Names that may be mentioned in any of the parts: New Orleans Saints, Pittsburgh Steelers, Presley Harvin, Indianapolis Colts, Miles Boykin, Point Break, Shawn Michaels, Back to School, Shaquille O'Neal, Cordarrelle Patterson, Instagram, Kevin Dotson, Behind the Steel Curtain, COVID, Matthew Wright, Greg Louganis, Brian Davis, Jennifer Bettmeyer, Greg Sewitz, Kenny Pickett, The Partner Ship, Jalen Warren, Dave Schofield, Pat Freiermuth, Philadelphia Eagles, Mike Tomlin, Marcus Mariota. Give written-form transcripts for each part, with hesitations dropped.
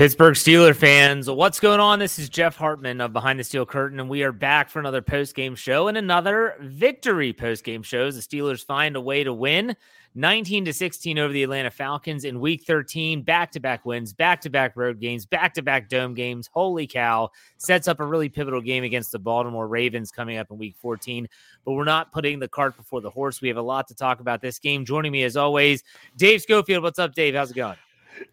Pittsburgh Steelers fans, what's going on? This is Jeff Hartman of Behind the Steel Curtain, and we are back for another post-game show and another victory post-game shows. The Steelers find a way to win 19-16 over the Atlanta Falcons in Week 13. Back-to-back wins, back-to-back road games, back-to-back dome games. Holy cow. Sets up a really pivotal game against the Baltimore Ravens coming up in Week 14. But we're not putting the cart before the horse. We have a lot to talk about this game. Joining me, as always, Dave Schofield. What's up, Dave? How's it going?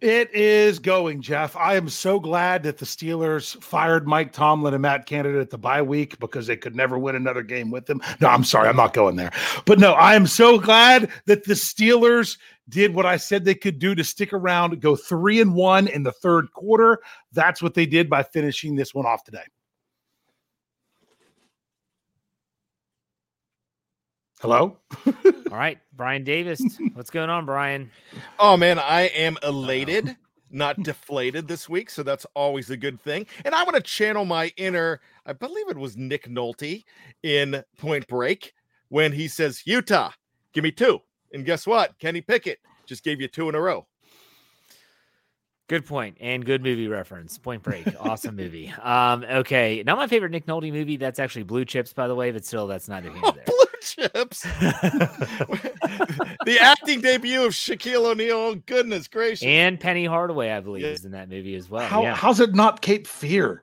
It is going, Jeff. I am so glad that the Steelers fired Mike Tomlin and Matt Canada at the bye week because they could never win another game with them. No, I'm sorry. I'm not going there. But no, I am so glad that the Steelers did what I said they could do to stick around, go 3-1 in the third quarter. That's what they did by finishing this one off today. Hello? All right, Brian Davis. What's going on, Brian? Oh, man, I am elated, not deflated this week, so that's always a good thing. And I want to channel my inner, I believe it was Nick Nolte in Point Break when he says, Utah, give me two. And guess what? Kenny Pickett just gave you two in a row. Good point and good movie reference. Point Break, awesome movie. Okay, not my favorite Nick Nolte movie. That's actually Blue Chips, by the way, but still, that's not a hint there. Chips. The acting debut of Shaquille O'Neal. Oh, goodness gracious. And Penny Hardaway, I believe, is in that movie as well. How's it not Cape Fear?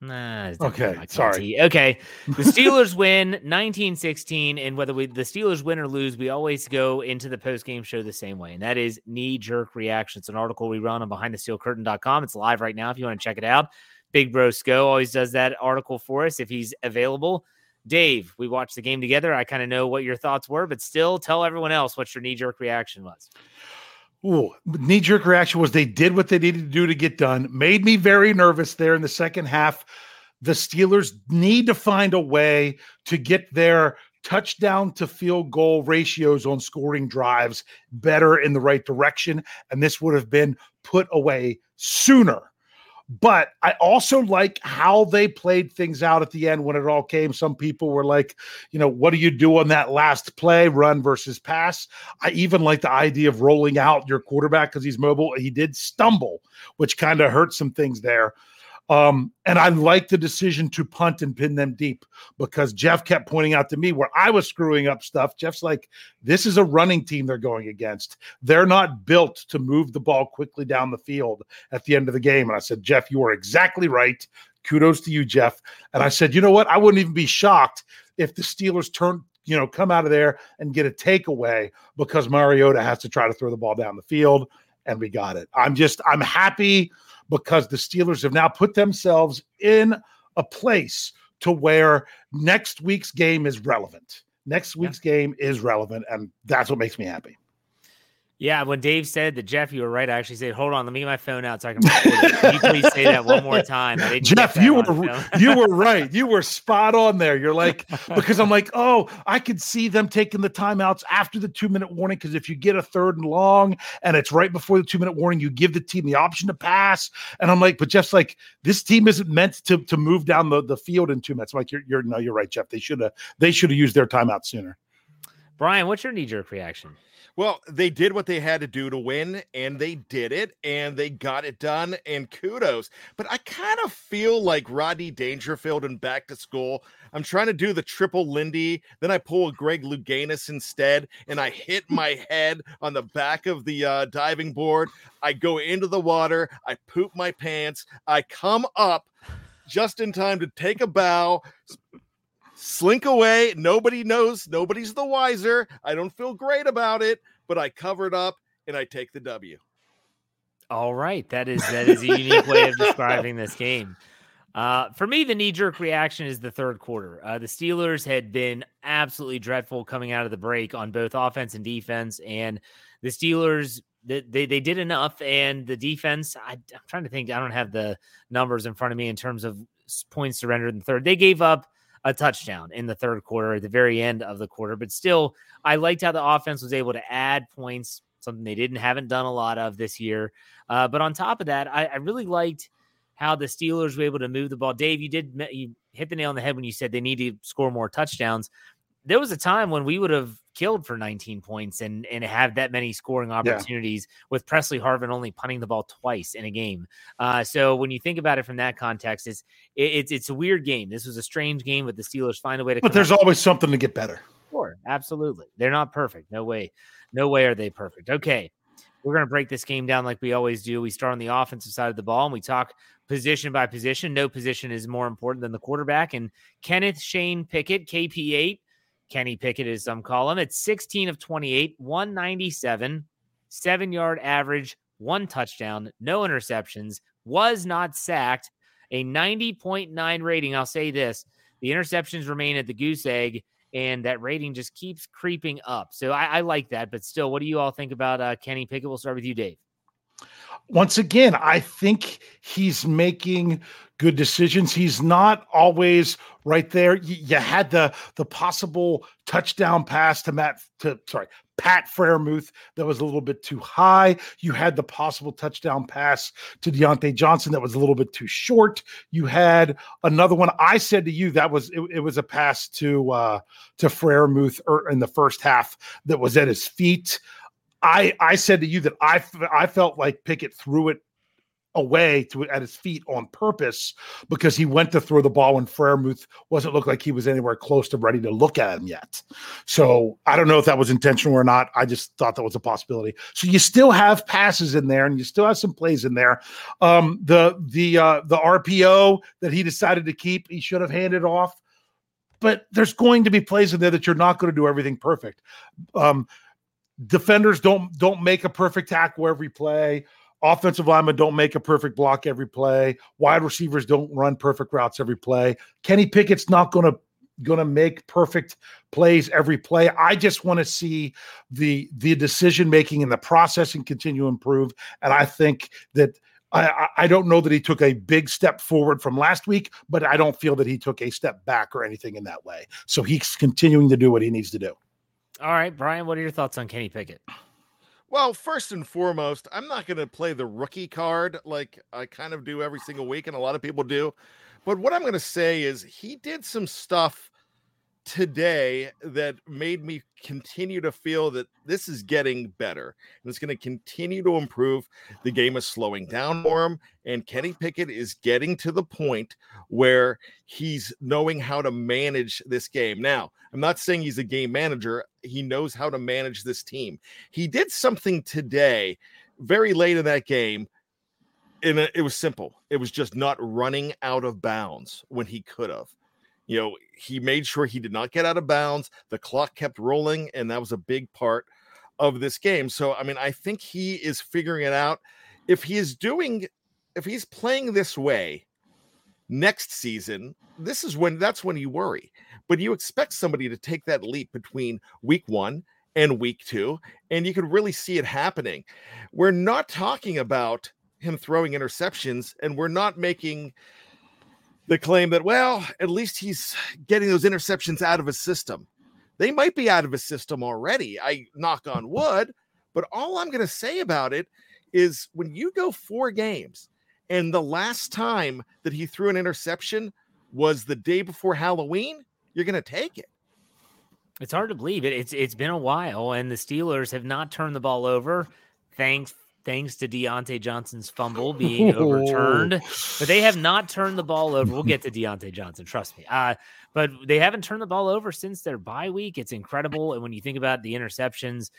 Nah, okay, sorry. Okay, the Steelers win 19-16, and whether the Steelers win or lose, we always go into the post-game show the same way, and that is knee-jerk reaction. It's an article we run on BehindTheSteelCurtain.com. It's live right now if you want to check it out. Big Bro Sco always does that article for us if he's available. Dave, we watched the game together. I kind of know what your thoughts were, but still tell everyone else what your knee-jerk reaction was. Ooh, knee-jerk reaction was they did what they needed to do to get done. Made me very nervous there in the second half. The Steelers need to find a way to get their touchdown to field goal ratios on scoring drives better in the right direction, and this would have been put away sooner. But I also like how they played things out at the end when it all came. Some people were like, you know, what do you do on that last play, run versus pass? I even like the idea of rolling out your quarterback because he's mobile. He did stumble, which kind of hurt some things there. And I like the decision to punt and pin them deep, because Jeff kept pointing out to me where I was screwing up stuff. Jeff's like, this is a running team they're going against. They're not built to move the ball quickly down the field at the end of the game. And I said, Jeff, you are exactly right. Kudos to you, Jeff. And I said, you know what? I wouldn't even be shocked if the Steelers turn, you know, come out of there and get a takeaway, because Mariota has to try to throw the ball down the field. And we got it. I'm happy, because the Steelers have now put themselves in a place to where next week's game is relevant. Next week's game is relevant, and that's what makes me happy. Yeah, when Dave said that, Jeff, you were right. I actually said, hold on, let me get my phone out so I can record it. Can you please say that one more time? Jeff, you were right. You were spot on there. You're like, because I'm like, oh, I could see them taking the timeouts after the 2-minute warning, because if you get a 3rd and long and it's right before the 2-minute warning, you give the team the option to pass. And I'm like, but Jeff's like, this team isn't meant to move down the field in 2 minutes. I'm like, you're right, Jeff. They should have used their timeout sooner. Brian, what's your knee-jerk reaction? Well, they did what they had to do to win, and they did it, and they got it done, and kudos. But I kind of feel like Rodney Dangerfield in Back to School. I'm trying to do the triple Lindy, then I pull a Greg Louganis instead, and I hit my head on the back of the diving board. I go into the water. I poop my pants. I come up just in time to take a bow, slink away. Nobody knows. Nobody's the wiser. I don't feel great about it, but I covered up and I take the W. All right. That is a unique way of describing this game. For me, the knee-jerk reaction is the third quarter. The Steelers had been absolutely dreadful coming out of the break on both offense and defense, and the Steelers, they did enough, and the defense, I'm trying to think. I don't have the numbers in front of me in terms of points surrendered in the third. They gave up a touchdown in the third quarter at the very end of the quarter. But still, I liked how the offense was able to add points, something they haven't done a lot of this year. But on top of that, I really liked how the Steelers were able to move the ball. Dave, you hit the nail on the head when you said they need to score more touchdowns. There was a time when we would have killed for 19 points and have that many scoring opportunities with Presley Harvin only punting the ball twice in a game. So when you think about it from that context, it's a weird game. This was a strange game, but the Steelers find a way to. But there's always something to get better. Sure, absolutely. They're not perfect. No way are they perfect. Okay, we're going to break this game down like we always do. We start on the offensive side of the ball, and we talk position by position. No position is more important than the quarterback. And Kenneth Shane Pickett, KP8, Kenny Pickett, as some call him, at 16 of 28, 197, 7-yard average, 1 touchdown, no interceptions, was not sacked, a 90.9 rating. I'll say this, the interceptions remain at the goose egg, and that rating just keeps creeping up. So I like that, but still, what do you all think about Kenny Pickett? We'll start with you, Dave. Once again, I think he's making good decisions. He's not always right there. You had the possible touchdown pass to Pat Freiermuth that was a little bit too high. You had the possible touchdown pass to Deontay Johnson that was a little bit too short. You had another one. I said to you that was it was a pass to Freiermuth in the first half that was at his feet. I said to you that I felt like Pickett threw it away at his feet on purpose, because he went to throw the ball and Freiermuth wasn't look like he was anywhere close to ready to look at him yet. So I don't know if that was intentional or not. I just thought that was a possibility. So you still have passes in there, and you still have some plays in there. The RPO that he decided to keep, he should have handed off. But there's going to be plays in there that you're not going to do everything perfect. Defenders don't make a perfect tackle every play. Offensive linemen don't make a perfect block every play. Wide receivers don't run perfect routes every play. Kenny Pickett's not going to make perfect plays every play. I just want to see the decision-making and the processing continue to improve. And I think that I don't know that he took a big step forward from last week, but I don't feel that he took a step back or anything in that way. So he's continuing to do what he needs to do. All right, Brian, what are your thoughts on Kenny Pickett? Well, first and foremost, I'm not going to play the rookie card like I kind of do every single week and a lot of people do. But what I'm going to say is he did some stuff today that made me continue to feel that this is getting better and it's going to continue to improve. The game is slowing down for him, and Kenny Pickett is getting to the point where he's knowing how to manage this game. Now, I'm not saying he's a game manager. He knows how to manage this team. He did something today very late in that game, and it was simple. It was just not running out of bounds when he could have. You know, he made sure he did not get out of bounds. The clock kept rolling, and that was a big part of this game. So, I mean, I think he is figuring it out. If he's playing this way next season, that's when you worry. But you expect somebody to take that leap between week 1 and week 2, and you could really see it happening. We're not talking about him throwing interceptions, and we're not making the claim that, well, at least he's getting those interceptions out of his system. They might be out of his system already. I knock on wood, but all I'm going to say about it is when you go 4 games and the last time that he threw an interception was the day before Halloween, you're going to take it. It's hard to believe it. It's been a while, and the Steelers have not turned the ball over. Thanks to Deontay Johnson's fumble being overturned, but they have not turned the ball over. We'll get to Deontay Johnson, trust me. But they haven't turned the ball over since their bye week. It's incredible. And when you think about the interceptions,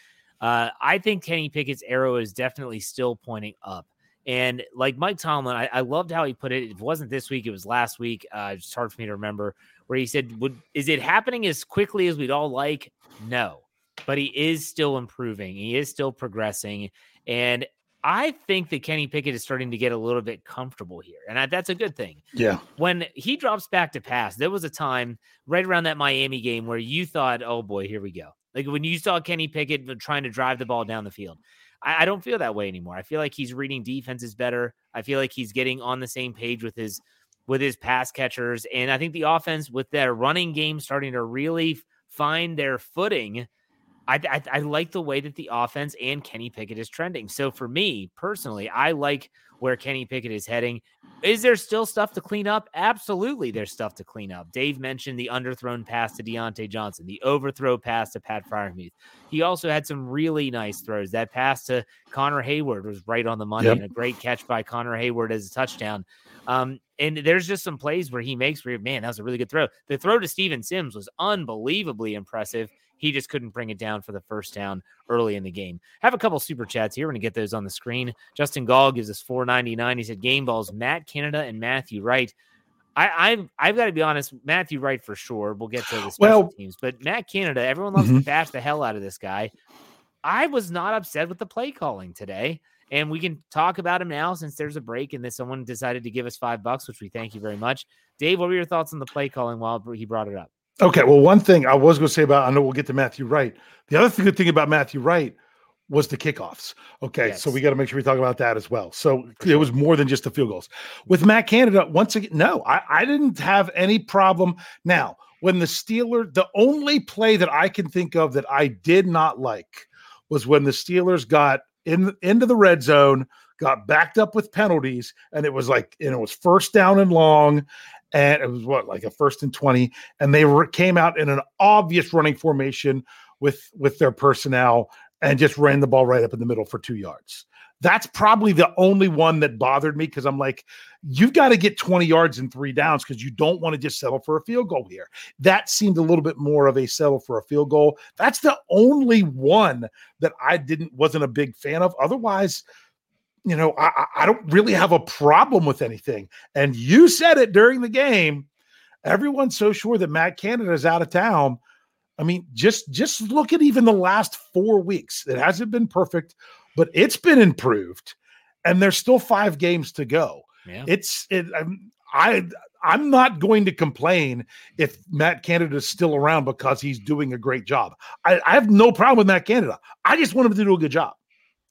I think Kenny Pickett's arrow is definitely still pointing up. And like Mike Tomlin, I loved how he put it. It wasn't this week. It was last week. It's hard for me to remember, where he said, is it happening as quickly as we'd all like? No, but he is still improving. He is still progressing. And I think that Kenny Pickett is starting to get a little bit comfortable here. And that's a good thing. Yeah. When he drops back to pass, there was a time right around that Miami game where you thought, oh boy, here we go. Like when you saw Kenny Pickett trying to drive the ball down the field. I don't feel that way anymore. I feel like he's reading defenses better. I feel like he's getting on the same page with his pass catchers. And I think the offense, with their running game starting to really find their footing, I like the way that the offense and Kenny Pickett is trending. So for me personally, I like where Kenny Pickett is heading. Is there still stuff to clean up? Absolutely, there's stuff to clean up. Dave mentioned the underthrown pass to Deontay Johnson, the overthrow pass to Pat Freiermuth. He also had some really nice throws. That pass to Connor Hayward was right on the money, and a great catch by Connor Hayward as a touchdown. And there's just some plays where he makes where, man, that was a really good throw. The throw to Steven Sims was unbelievably impressive. He just couldn't bring it down for the first down early in the game. Have a couple super chats here. We're going to get those on the screen. Justin Gall gives us $4.99. He said, game balls, Matt Canada and Matthew Wright. I've got to be honest, Matthew Wright for sure. We'll get to the special teams. But Matt Canada, everyone loves to bash the hell out of this guy. I was not upset with the play calling today. And we can talk about him now since there's a break and that someone decided to give us $5, which we thank you very much. Dave, what were your thoughts on the play calling while he brought it up? Okay, well, one thing I was going to say about, I know we'll get to Matthew Wright. The other good thing about Matthew Wright was the kickoffs. Okay, yes. So we got to make sure we talk about that as well. So it was more than just the field goals. With Matt Canada, once again, no, I didn't have any problem. Now, when the Steelers, the only play that I can think of that I did not like was when the Steelers got into the red zone, got backed up with penalties, and it was first down and long. And it was a 1st and 20, and they came out in an obvious running formation with their personnel and just ran the ball right up in the middle for 2 yards. That's probably the only one that bothered me, because I'm like, you've got to get 20 yards and 3 downs because you don't want to just settle for a field goal here. That seemed a little bit more of a settle for a field goal. That's the only one that I wasn't a big fan of. Otherwise, you know, I don't really have a problem with anything. And you said it during the game. Everyone's so sure that Matt Canada is out of town. I mean, just look at even the last 4 weeks. It hasn't been perfect, but it's been improved. And there's still 5 games to go. Yeah. I'm not going to complain if Matt Canada is still around because he's doing a great job. I have no problem with Matt Canada. I just want him to do a good job.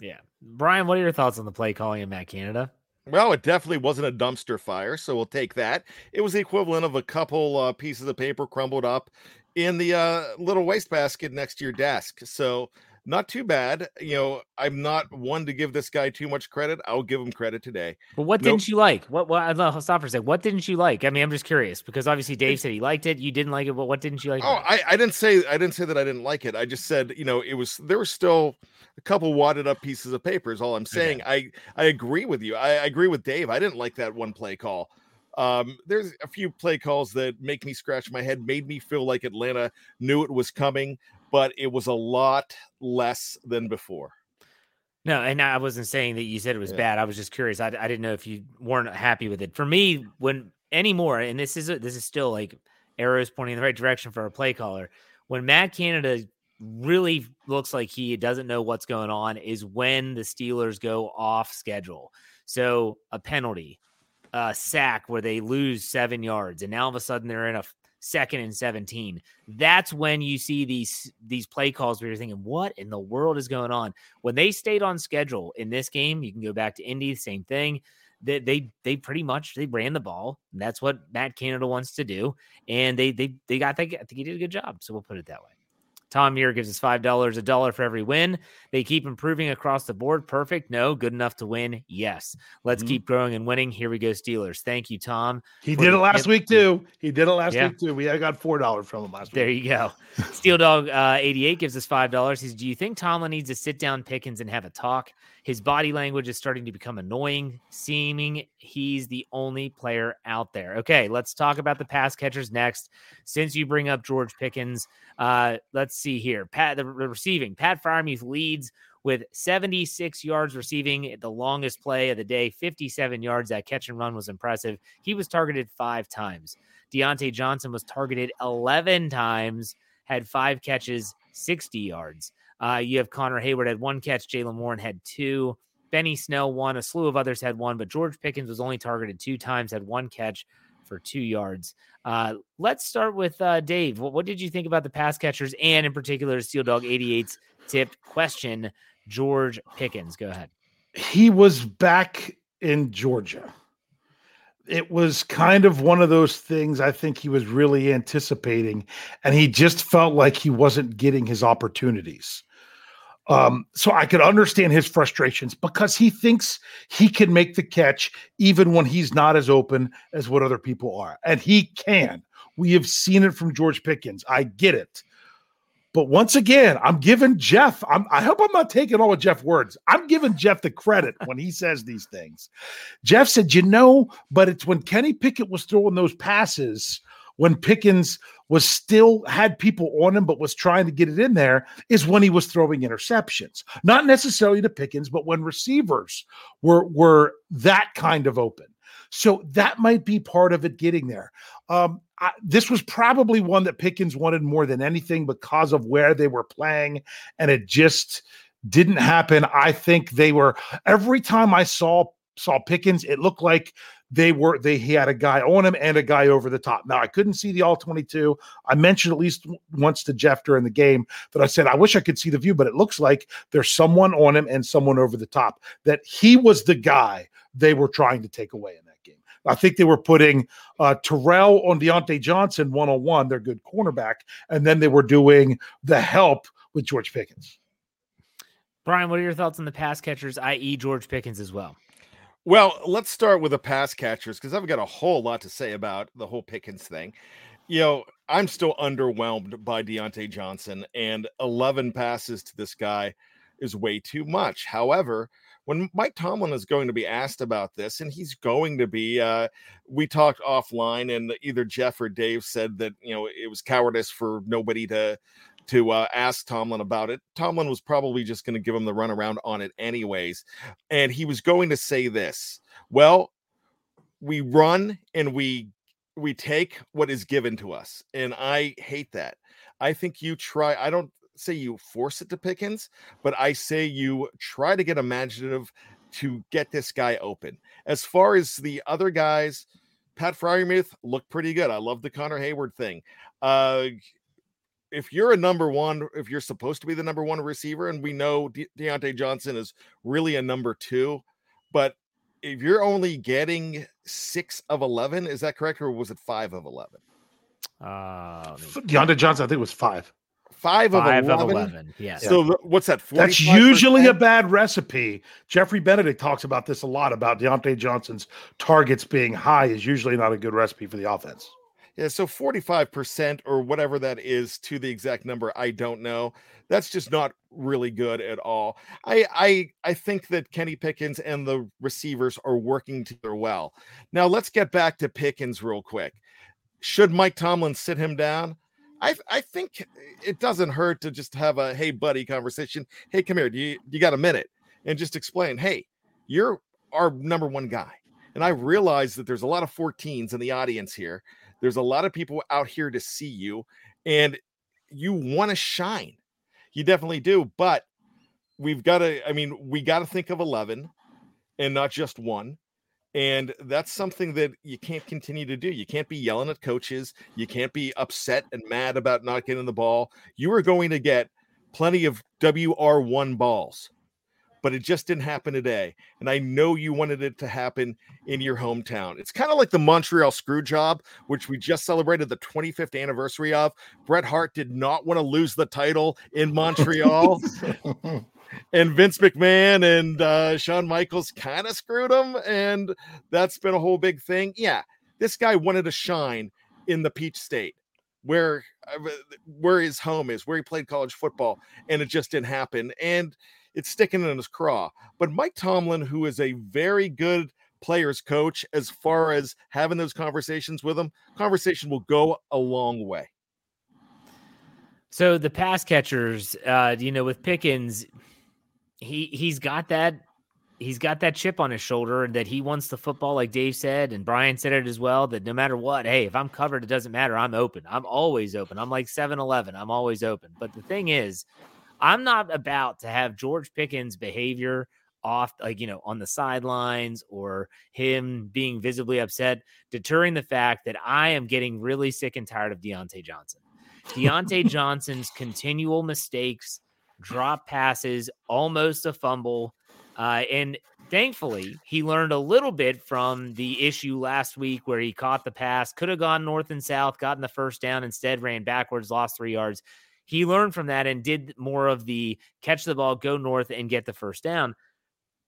Yeah. Brian, what are your thoughts on the play calling in Matt Canada? Well, it definitely wasn't a dumpster fire, so we'll take that. It was the equivalent of a couple pieces of paper crumbled up in the little wastebasket next to your desk. So not too bad. You know, I'm not one to give this guy too much credit. I'll give him credit today. But what didn't you like? I'll stop for a second. What didn't you like? I mean, I'm just curious because obviously Dave said he liked it. You didn't like it. But what didn't you like? Oh, I didn't say that I didn't like it. I just said, you know, there were still a couple wadded up pieces of paper is all I'm saying. Okay. I agree with you. I agree with Dave. I didn't like that one play call. There's a few play calls that make me scratch my head, made me feel like Atlanta knew it was coming, but it was a lot less than before. No, and I wasn't saying that you said it was bad. I was just curious. I didn't know if you weren't happy with it. For me, when anymore, and this is still like arrows pointing in the right direction for a play caller, when Matt Canada really looks like he doesn't know what's going on is when the Steelers go off schedule. So a penalty, a sack where they lose 7 yards, and now all of a sudden they're in a second and 17. That's when you see these play calls where you're thinking, what in the world is going on? When they stayed on schedule in this game, you can go back to Indy, same thing. They pretty much ran the ball. And that's what Matt Canada wants to do, and they got that. I think he did a good job. So we'll put it that way. Tom Muir gives us $5, $1 for every win. They keep improving across the board. Perfect. No. Good enough to win. Yes. Let's keep growing and winning. Here we go, Steelers. Thank you, Tom. He did it last week, too. We got $4 from him last week. There you go. Steel Dog 88 gives us $5. He says, do you think Tomlin needs to sit down Pickens and have a talk? His body language is starting to become annoying, seeming he's the only player out there. Okay, let's talk about the pass catchers next. Since you bring up George Pickens, let's see here. Pat Freiermuth leads with 76 yards receiving, the longest play of the day, 57 yards. That catch and run was impressive. He was targeted 5 times. Deontay Johnson was targeted 11 times, had 5 catches, 60 yards. You have Connor Hayward had 1 catch. Jalen Warren had 2. Benny Snell 1. A slew of others had 1, but George Pickens was only targeted 2 times, had 1 catch for 2 yards. Let's start with Dave. What did you think about the pass catchers and in particular Steel Dog 88's tipped question, George Pickens? Go ahead. He was back in Georgia. It was kind of one of those things I think he was really anticipating, and he just felt like he wasn't getting his opportunities. So I could understand his frustrations because he thinks he can make the catch even when he's not as open as what other people are. And he can. We have seen it from George Pickens. I get it. But once again, I'm giving Jeff, I hope I'm not taking all of Jeff's words. I'm giving Jeff the credit when he says these things. Jeff said, but it's when Kenny Pickett was throwing those passes, when Pickens was still had people on him, but was trying to get it in there, is when he was throwing interceptions, not necessarily to Pickens, but when receivers were that kind of open. So that might be part of it getting there. This was probably one that Pickens wanted more than anything because of where they were playing, and it just didn't happen. I think every time I saw Pickens, it looked like he had a guy on him and a guy over the top. Now I couldn't see the all 22. I mentioned at least once to Jeff during the game that I said, I wish I could see the view, but it looks like there's someone on him and someone over the top, that he was the guy they were trying to take away in that game. I think they were putting Terrell on Deontay Johnson one-on-one, their good cornerback. And then they were doing the help with George Pickens. Brian, what are your thoughts on the pass catchers, i.e. George Pickens as well? Well, let's start with the pass catchers because I've got a whole lot to say about the whole Pickens thing. You know, I'm still underwhelmed by Deontay Johnson, and 11 passes to this guy is way too much. However, when Mike Tomlin is going to be asked about this, and he's going to be, we talked offline, and either Jeff or Dave said that, you know, it was cowardice for nobody to ask Tomlin about it. Tomlin was probably just going to give him the runaround on it anyways. And he was going to say this, well, we run and we take what is given to us. And I hate that. I think I don't say you force it to Pickens, but I say you try to get imaginative to get this guy open. As far as the other guys, Pat Freiermuth looked pretty good. I love the Connor Hayward thing. If you're a number one, if you're supposed to be the number one receiver, and we know Deontay Johnson is really a number 2, but if you're only getting 6 of 11, is that correct? Or was it 5 of 11? Deontay Johnson, I think it was 5. 5 of 11. Yes. So what's that? 45%? That's usually a bad recipe. Jeffrey Benedict talks about this a lot, about Deontay Johnson's targets being high is usually not a good recipe for the offense. Yeah, so 45% or whatever that is, to the exact number, I don't know. That's just not really good at all. I think that Kenny Pickens and the receivers are working together well. Now let's get back to Pickens real quick. Should Mike Tomlin sit him down? I think it doesn't hurt to just have a, hey, buddy, conversation. Hey, come here. You got a minute? And just explain, hey, you're our number one guy. And I realize that there's a lot of 14s in the audience here. There's a lot of people out here to see you, and you want to shine. You definitely do, but we got to think of 11 and not just one. And that's something that you can't continue to do. You can't be yelling at coaches. You can't be upset and mad about not getting the ball. You are going to get plenty of WR1 balls, but it just didn't happen today. And I know you wanted it to happen in your hometown. It's kind of like the Montreal screw job, which we just celebrated the 25th anniversary of. Bret Hart did not want to lose the title in Montreal. And Vince McMahon and Shawn Michaels kind of screwed him. And that's been a whole big thing. Yeah, this guy wanted to shine in the Peach State, where his home is, where he played college football. And it just didn't happen. And it's sticking in his craw. But Mike Tomlin, who is a very good players coach, as far as having those conversations with him, conversation will go a long way. So the pass catchers, with Pickens, he's got that chip on his shoulder that he wants the football, like Dave said, and Brian said it as well, that no matter what, hey, if I'm covered, it doesn't matter. I'm open. I'm always open. I'm like 7-Eleven. I'm always open. But the thing is, I'm not about to have George Pickens' behavior off, on the sidelines, or him being visibly upset, deterring the fact that I am getting really sick and tired of Deontay Johnson. Deontay Johnson's continual mistakes, drop passes, almost a fumble. And thankfully, he learned a little bit from the issue last week where he caught the pass, could have gone north and south, gotten the first down, instead ran backwards, lost 3 yards. He learned from that and did more of the catch the ball, go north, and get the first down.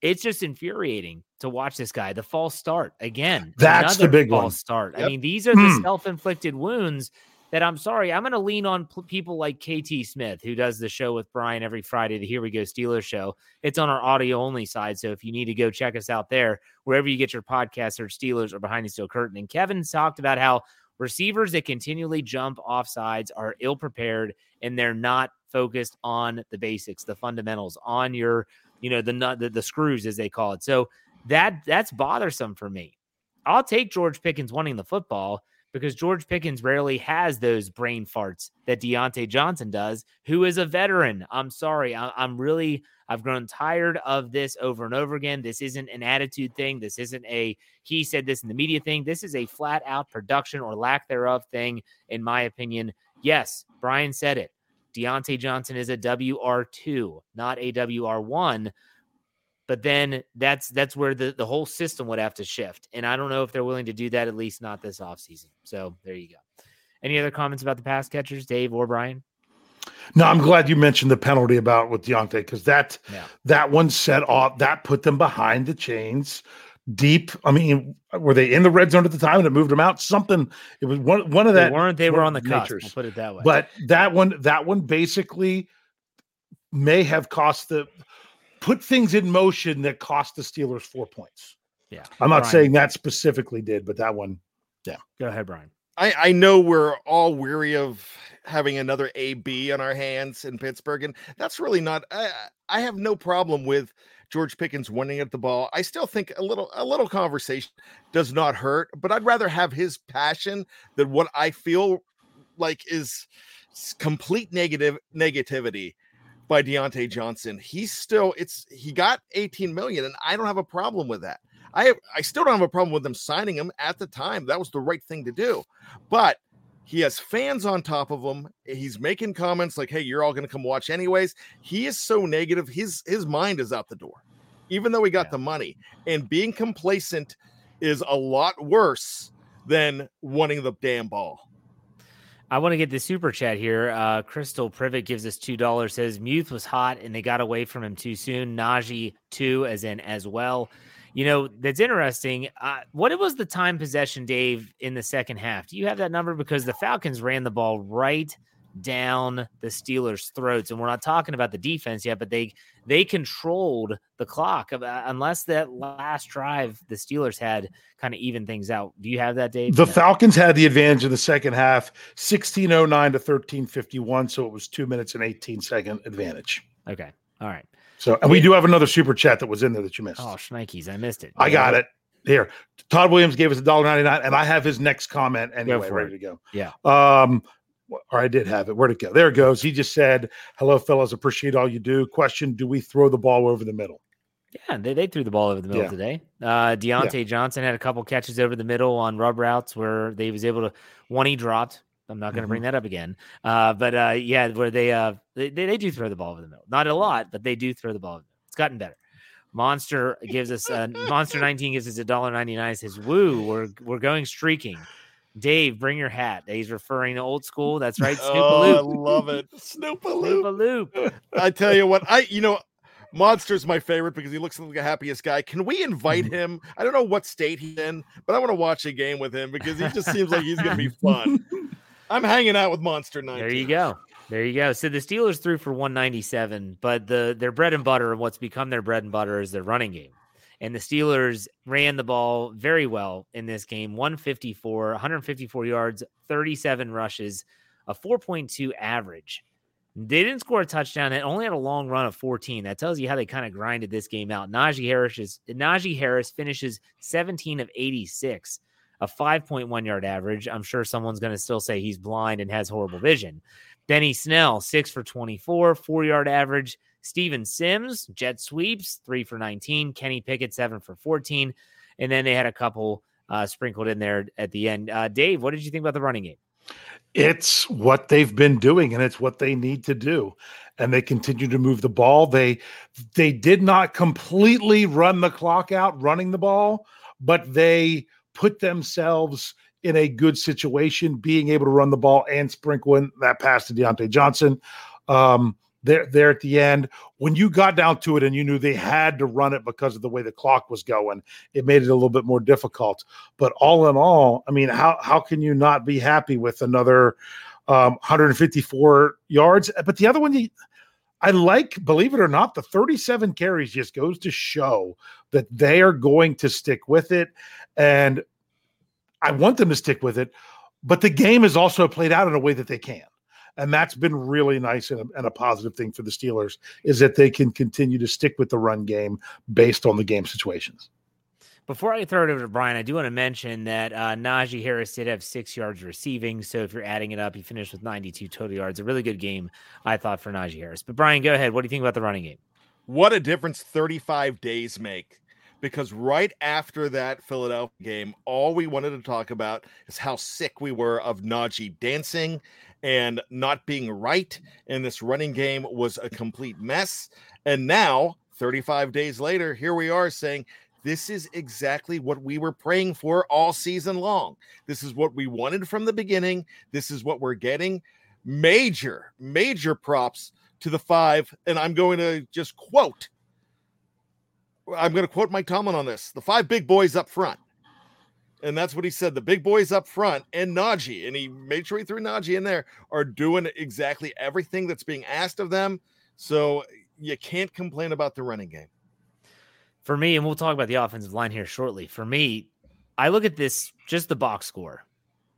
It's just infuriating to watch this guy. The false start again. That's the big false start. Yep. I mean, these are the self-inflicted wounds that I'm sorry. I'm going to lean on people like KT Smith, who does the show with Brian every Friday, the Here We Go Steelers show. It's on our audio only side. So if you need to go check us out there, wherever you get your podcasts, or Steelers or Behind the Steel Curtain. And Kevin talked about how receivers that continually jump off sides are ill-prepared, and they're not focused on the basics, the fundamentals, on your, the nut, the screws, as they call it. So that's bothersome for me. I'll take George Pickens wanting the football, because George Pickens rarely has those brain farts that Deontay Johnson does, who is a veteran. I'm sorry. I've grown tired of this over and over again. This isn't an attitude thing. This isn't a, he said this in the media thing. This is a flat out production or lack thereof thing, in my opinion. Yes, Brian said it. Deontay Johnson is a WR2, not a WR1. But then that's where the whole system would have to shift. And I don't know if they're willing to do that, at least not this offseason. So there you go. Any other comments about the pass catchers, Dave or Brian? No, I'm glad you mentioned the penalty about with Deontay, because that one set off, that put them behind the chains deep. I mean, were they in the red zone at the time and it moved them out? Something, it was one of that. They were on the cusp, I'll put it that way. But that one basically may have cost put things in motion that cost the Steelers 4 points. Yeah. I'm not saying that specifically did, but that one. Yeah. Go ahead, Brian. I know we're all weary of having another AB on our hands in Pittsburgh. And that's really not, I have no problem with George Pickens winning at the ball. I still think a little conversation does not hurt, but I'd rather have his passion than what I feel like is complete negativity. By Deontay Johnson. He got $18 million, and I don't have a problem with that. I still don't have a problem with them signing him at the time. That was the right thing to do, but he has fans on top of him. He's making comments like, hey, you're all going to come watch anyways. He is so negative. His mind is out the door, even though he got the money, and being complacent is a lot worse than wanting the damn ball. I want to get the super chat here. Crystal Privet gives us $2, says Muth was hot and they got away from him too soon. Najee too, as in as well. You know, that's interesting. What was the time possession, Dave, in the second half? Do you have that number? Because the Falcons ran the ball right down the Steelers' throats. And we're not talking about the defense yet, but they controlled the clock, unless that last drive the Steelers had kind of evened things out. Do you have that, Dave? The Falcons had the advantage in the second half, 16:09 to 13:51. So it was 2 minutes and 18-second advantage. Okay. All right. So, and we do have another super chat that was in there that you missed. Oh, shnikes. I missed it. I got it. Here. Todd Williams gave us $1.99, and I have his next comment anyway. Ready to go. Yeah. Or I did have it. Where'd it go? There it goes. He just said, hello, fellas. Appreciate all you do. Question, do we throw the ball over the middle? Yeah, they threw the ball over the middle today. Deontay Johnson had a couple catches over the middle on rub routes where they was able to – one he dropped. I'm not going to bring that up again. But where they do throw the ball over the middle. Not a lot, but they do throw the ball over the middle. It's gotten better. Monster gives us Monster 19 gives us $1.99. Says, woo, we're going streaking. Dave, bring your hat. He's referring to old school. That's right. Snoop-a-loop. Oh, I love it. Snoop-a-loop. I tell you what, Monster's my favorite because he looks like the happiest guy. Can we invite him? I don't know what state he's in, but I want to watch a game with him because he just seems like he's going to be fun. I'm hanging out with Monster 19. There you go. There you go. So the Steelers threw for 197, but their bread and butter and what's become their bread and butter is their running game. And the Steelers ran the ball very well in this game. 154 yards, 37 rushes, a 4.2 average. They didn't score a touchdown. They only had a long run of 14. That tells you how they kind of grinded this game out. Najee Harris finishes 17 of 86, a 5.1 yard average. I'm sure someone's going to still say he's blind and has horrible vision. Benny Snell, 6 for 24, 4-yard average. Steven Sims, jet sweeps, 3 for 19. Kenny Pickett, 7 for 14. And then they had a couple sprinkled in there at the end. Dave, what did you think about the running game? It's what they've been doing, and it's what they need to do. And they continue to move the ball. They did not completely run the clock out running the ball, but they put themselves in a good situation, being able to run the ball and sprinkle in that pass to Deontay Johnson. There at the end, when you got down to it and you knew they had to run it because of the way the clock was going, it made it a little bit more difficult. But all in all, I mean, how can you not be happy with another 154 yards? But the other one, I like, believe it or not, the 37 carries just goes to show that they are going to stick with it. And I want them to stick with it, but the game is also played out in a way that they can. And that's been really nice and a positive thing for the Steelers is that they can continue to stick with the run game based on the game situations. Before I throw it over to Brian, I do want to mention that Najee Harris did have 6 yards receiving. So if you're adding it up, he finished with 92 total yards. A really good game, I thought, for Najee Harris. But Brian, go ahead. What do you think about the running game? What a difference 35 days make. Because right after that Philadelphia game, all we wanted to talk about is how sick we were of Najee dancing and not being right. And this running game was a complete mess. And now, 35 days later, here we are saying, this is exactly what we were praying for all season long. This is what we wanted from the beginning. This is what we're getting. Major, major props to the 5. And I'm going to just quote. I'm going to quote Mike Tomlin on this. The 5 big boys up front. And that's what he said. The big boys up front and Najee, and he made sure he threw Najee in there, are doing exactly everything that's being asked of them. So you can't complain about the running game. For me, and we'll talk about the offensive line here shortly. For me, I look at this, just the box score,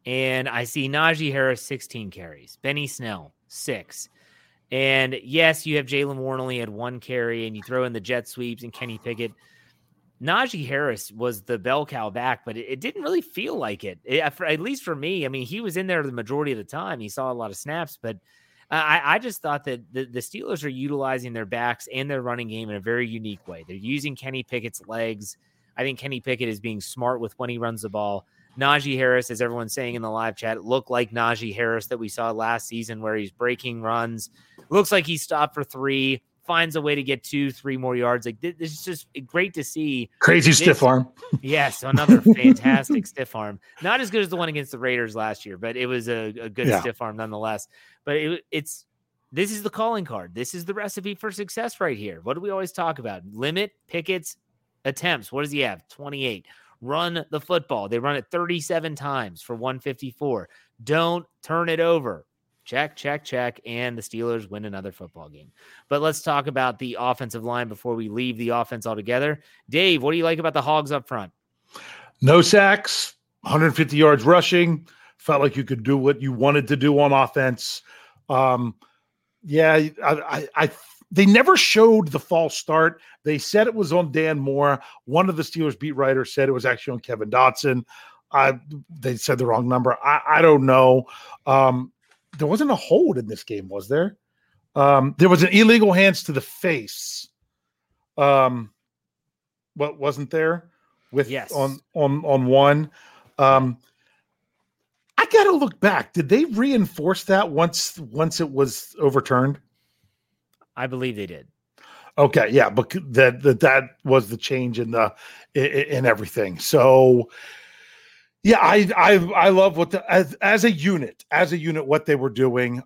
and I see Najee Harris, 16 carries. Benny Snell, 6. And yes, you have Jaylen Warren only had 1 carry, and you throw in the jet sweeps and Kenny Pickett. Najee Harris was the bell cow back, but it didn't really feel like it, at least for me. I mean, he was in there the majority of the time. He saw a lot of snaps, but I just thought that the Steelers are utilizing their backs and their running game in a very unique way. They're using Kenny Pickett's legs. I think Kenny Pickett is being smart with when he runs the ball. Najee Harris, as everyone's saying in the live chat, looked like Najee Harris that we saw last season where he's breaking runs. Looks like he stopped for 3 finds a way to get 2-3 more yards. Like, this is just great to see. Crazy stiff arm. Yes, another fantastic stiff arm. Not as good as the one against the Raiders last year, but it was a good stiff arm nonetheless. But this is the calling card. This is the recipe for success right here. What do we always talk about? Limit Pickett's attempts. What does he have? 28. Run the football. They run it 37 times for 154. Don't turn it over. Check, check, check, and the Steelers win another football game. But let's talk about the offensive line before we leave the offense altogether. Dave, what do you like about the Hogs up front? No sacks, 150 yards rushing. Felt like you could do what you wanted to do on offense. They never showed the false start. They said it was on Dan Moore. One of the Steelers beat writers said it was actually on Kevin Dotson. They said the wrong number. I don't know. There wasn't a hold in this game, was there? There was an illegal hands to the face. What wasn't there? With yes. on one. I got to look back. Did they reinforce that once it was overturned? I believe they did. Okay, yeah, but that was the change in everything. So. Yeah, I love what as a unit what they were doing.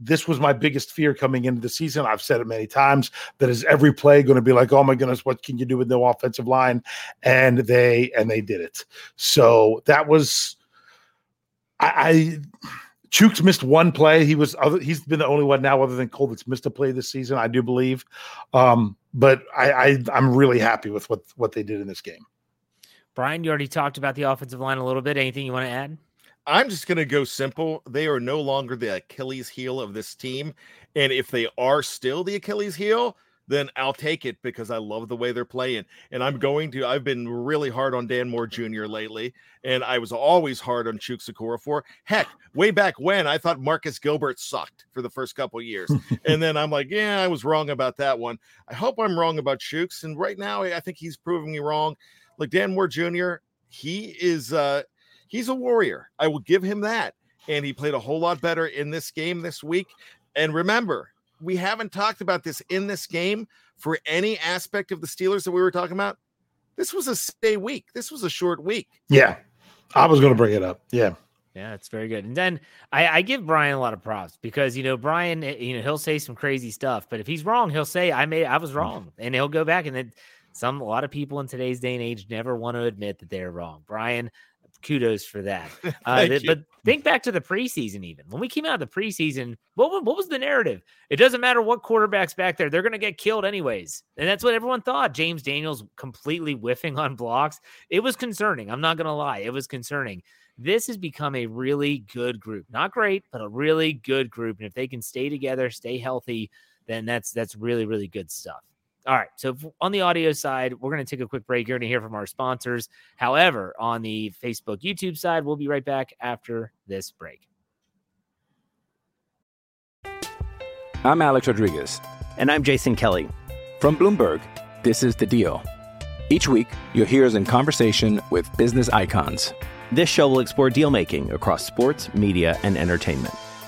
This was my biggest fear coming into the season. I've said it many times, that is every play going to be like, oh my goodness, what can you do with no offensive line? And they did it. So that was Chooks missed one play. He's been the only one now other than Cole that's missed a play this season, I do believe. But I'm really happy with what they did in this game. Brian, you already talked about the offensive line a little bit. Anything you want to add? I'm just going to go simple. They are no longer the Achilles heel of this team. And if they are still the Achilles heel, then I'll take it because I love the way they're playing. And I've been really hard on Dan Moore Jr. lately. And I was always hard on Chuks Okorafor. Heck, way back when I thought Marcus Gilbert sucked for the first couple of years. And then I'm like, yeah, I was wrong about that one. I hope I'm wrong about Chuks. And right now I think he's proving me wrong. Look, Dan Moore Jr., he is he's a warrior. I will give him that. And he played a whole lot better in this game this week. And remember, we haven't talked about this in this game for any aspect of the Steelers that we were talking about. This was a stay week. This was a short week. Yeah, I was going to bring it up. Yeah. Yeah, it's very good. And then I give Brian a lot of props because, Brian, he'll say some crazy stuff. But if he's wrong, he'll say, I was wrong. And he'll go back and then – a lot of people in today's day and age never want to admit that they're wrong. Brian, kudos for that. But think back to the preseason even. When we came out of the preseason, what was the narrative? It doesn't matter what quarterback's back there. They're going to get killed anyways. And that's what everyone thought. James Daniels completely whiffing on blocks. It was concerning. I'm not going to lie. It was concerning. This has become a really good group. Not great, but a really good group. And if they can stay together, stay healthy, then that's really, really good stuff. All right, so on the audio side, we're going to take a quick break. You're going to hear from our sponsors. However, on the Facebook, YouTube side, we'll be right back after this break. I'm Alex Rodriguez. And I'm Jason Kelly. From Bloomberg, this is The Deal. Each week, you'll hear us in conversation with business icons. This show will explore deal-making across sports, media, and entertainment.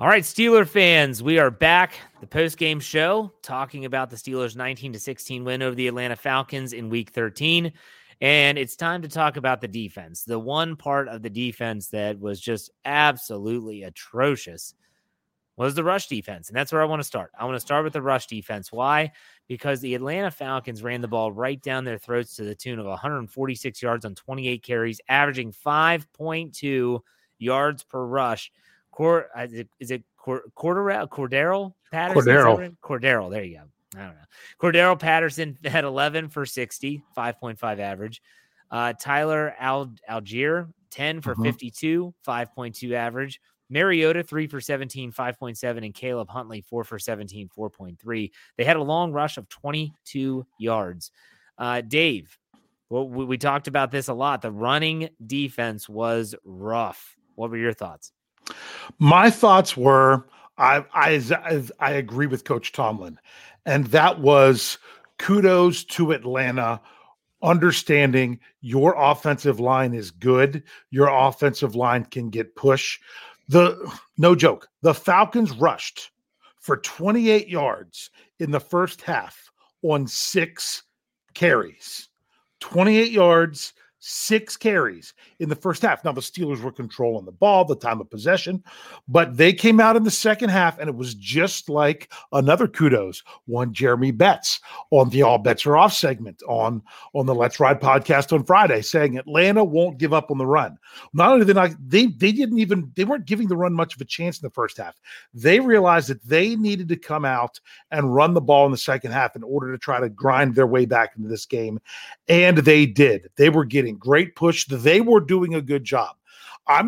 All right, Steeler fans, we are back. The post-game show talking about the Steelers' 19-16 win over the Atlanta Falcons in Week 13. And it's time to talk about the defense, the one part of the defense that was just absolutely atrocious was the rush defense. And that's where I want to start. I want to start with the rush defense. Why? Because the Atlanta Falcons ran the ball right down their throats to the tune of 146 yards on 28 carries, averaging 5.2 yards per rush. Cordarrelle Patterson? Cordarrelle, there you go. I don't know. Cordarrelle Patterson had 11 for 60, 5.5 average. Tyler Algier, 10 for 52, 5.2 average. Mariota, 3 for 17, 5.7, and Caleb Huntley, 4 for 17, 4.3. They had a long rush of 22 yards. Dave, well, we talked about this a lot. The running defense was rough. What were your thoughts? My thoughts were, I agree with Coach Tomlin, and that was kudos to Atlanta, understanding your offensive line is good. Your offensive line can get push. No joke, the Falcons rushed for 28 yards in the first half on 6 carries. 28 yards, 6 carries in the first half. Now, the Steelers were controlling the ball, the time of possession, but they came out in the second half, and it was just like another kudos. One Jeremy Betts on the All Bets Are Off segment on the Let's Ride podcast on Friday, saying Atlanta won't give up on the run. Not only did they weren't giving the run much of a chance in the first half. They realized that they needed to come out and run the ball in the second half in order to try to grind their way back into this game, and they did. They were getting great push. They were doing a good job. I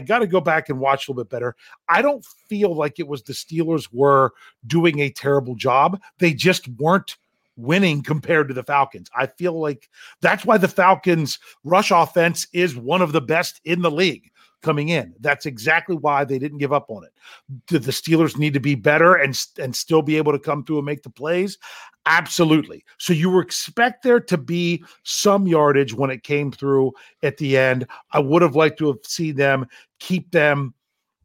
got to go back and watch a little bit better. I don't feel like it was the Steelers were doing a terrible job. They just weren't winning compared to the Falcons. I feel like that's why the Falcons' rush offense is one of the best in the league coming in. That's exactly why they didn't give up on it. Do the Steelers need to be better and still be able to come through and make the plays? Absolutely. So you expect there to be some yardage when it came through at the end. I would have liked to have seen them keep them,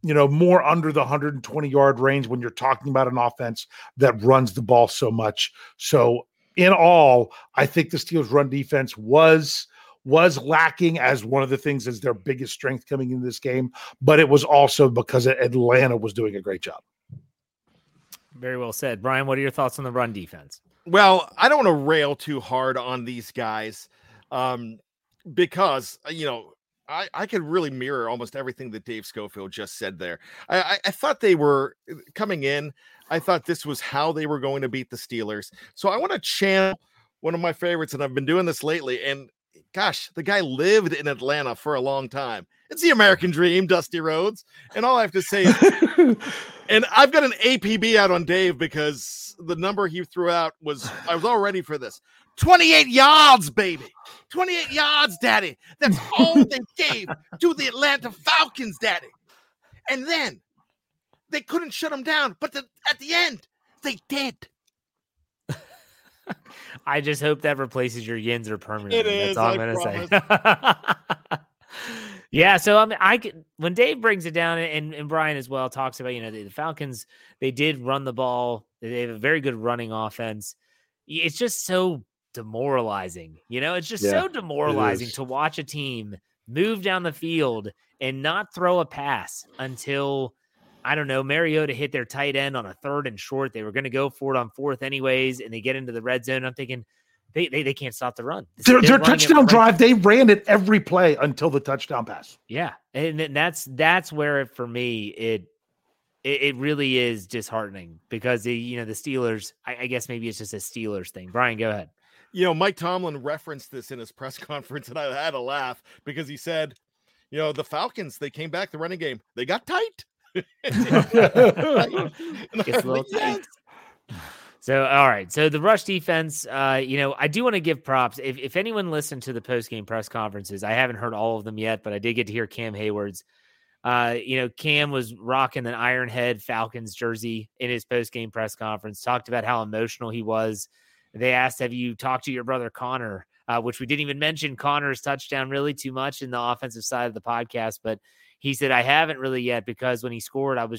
more under the 120-yard range when you're talking about an offense that runs the ball so much. So in all, I think the Steelers' run defense was lacking as one of the things as their biggest strength coming into this game, but it was also because Atlanta was doing a great job. Very well said. Brian, what are your thoughts on the run defense? Well, I don't want to rail too hard on these guys because, I could really mirror almost everything that Dave Schofield just said there. I thought they were coming in. I thought this was how they were going to beat the Steelers. So I want to channel one of my favorites, and I've been doing this lately, and gosh, the guy lived in Atlanta for a long time. It's the American dream, Dusty Rhodes. And all I have to say is, and I've got an APB out on Dave because the number he threw out was, I was all ready for this. 28 yards, baby. 28 yards, daddy. That's all they gave to the Atlanta Falcons, daddy. And then they couldn't shut them down. But at the end, they did. I just hope that replaces your yins or permanently. That's all I'm going to say. Yeah. So when Dave brings it down and Brian as well talks about, the Falcons, they did run the ball. They have a very good running offense. It's just so demoralizing, so demoralizing to watch a team move down the field and not throw a pass until, I don't know, Mariota hit their tight end on a 3rd and short. They were going to go for it on 4th anyways, and they get into the red zone. I'm thinking they can't stop the run. Their touchdown drive, they ran it every play until the touchdown pass. Yeah, and that's where for me it really is disheartening because the Steelers. I guess maybe it's just a Steelers thing. Brian, go ahead. Mike Tomlin referenced this in his press conference, and I had a laugh because he said, the Falcons, they came back the running game, they got tight. So, all right. So the rush defense, I do want to give props. If anyone listened to the post-game press conferences, I haven't heard all of them yet, but I did get to hear Cam Hayward's. Cam was rocking an Ironhead Falcons jersey in his post-game press conference, talked about how emotional he was. They asked, have you talked to your brother Connor? Which we didn't even mention Connor's touchdown really too much in the offensive side of the podcast, but he said, I haven't really yet because when he scored, I'm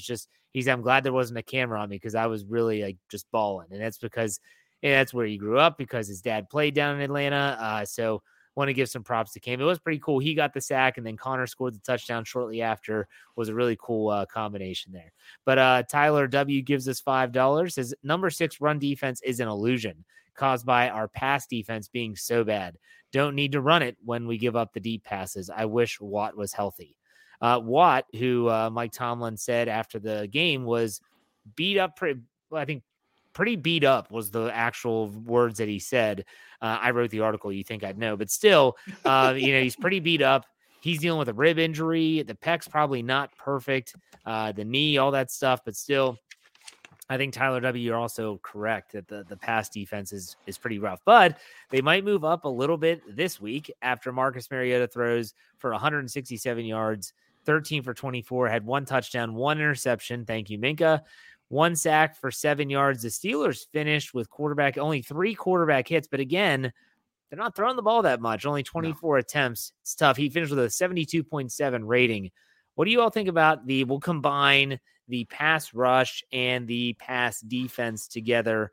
glad there wasn't a camera on me because I was really just balling. And that's because that's where he grew up because his dad played down in Atlanta. So want to give some props to Cam. It was pretty cool. He got the sack and then Connor scored the touchdown shortly after. It was a really cool combination there. But Tyler W. gives us $5. Says number 6 run defense is an illusion caused by our pass defense being so bad. Don't need to run it when we give up the deep passes. I wish Watt was healthy. Watt, who Mike Tomlin said after the game was beat up, pretty beat up was the actual words that he said. I wrote the article. You think I'd know, but still, he's pretty beat up. He's dealing with a rib injury. The pec's probably not perfect. The knee, all that stuff, but still, I think Tyler W., you're also correct that the pass defense is pretty rough, but they might move up a little bit this week after Marcus Mariota throws for 167 yards, 13 for 24, had one touchdown, one interception. Thank you, Minkah. One sack for 7 yards. The Steelers finished with only three quarterback hits, but again, they're not throwing the ball that much, only 24 attempts. It's tough. He finished with a 72.7 rating. What do you all think about we'll combine the pass rush and the pass defense together?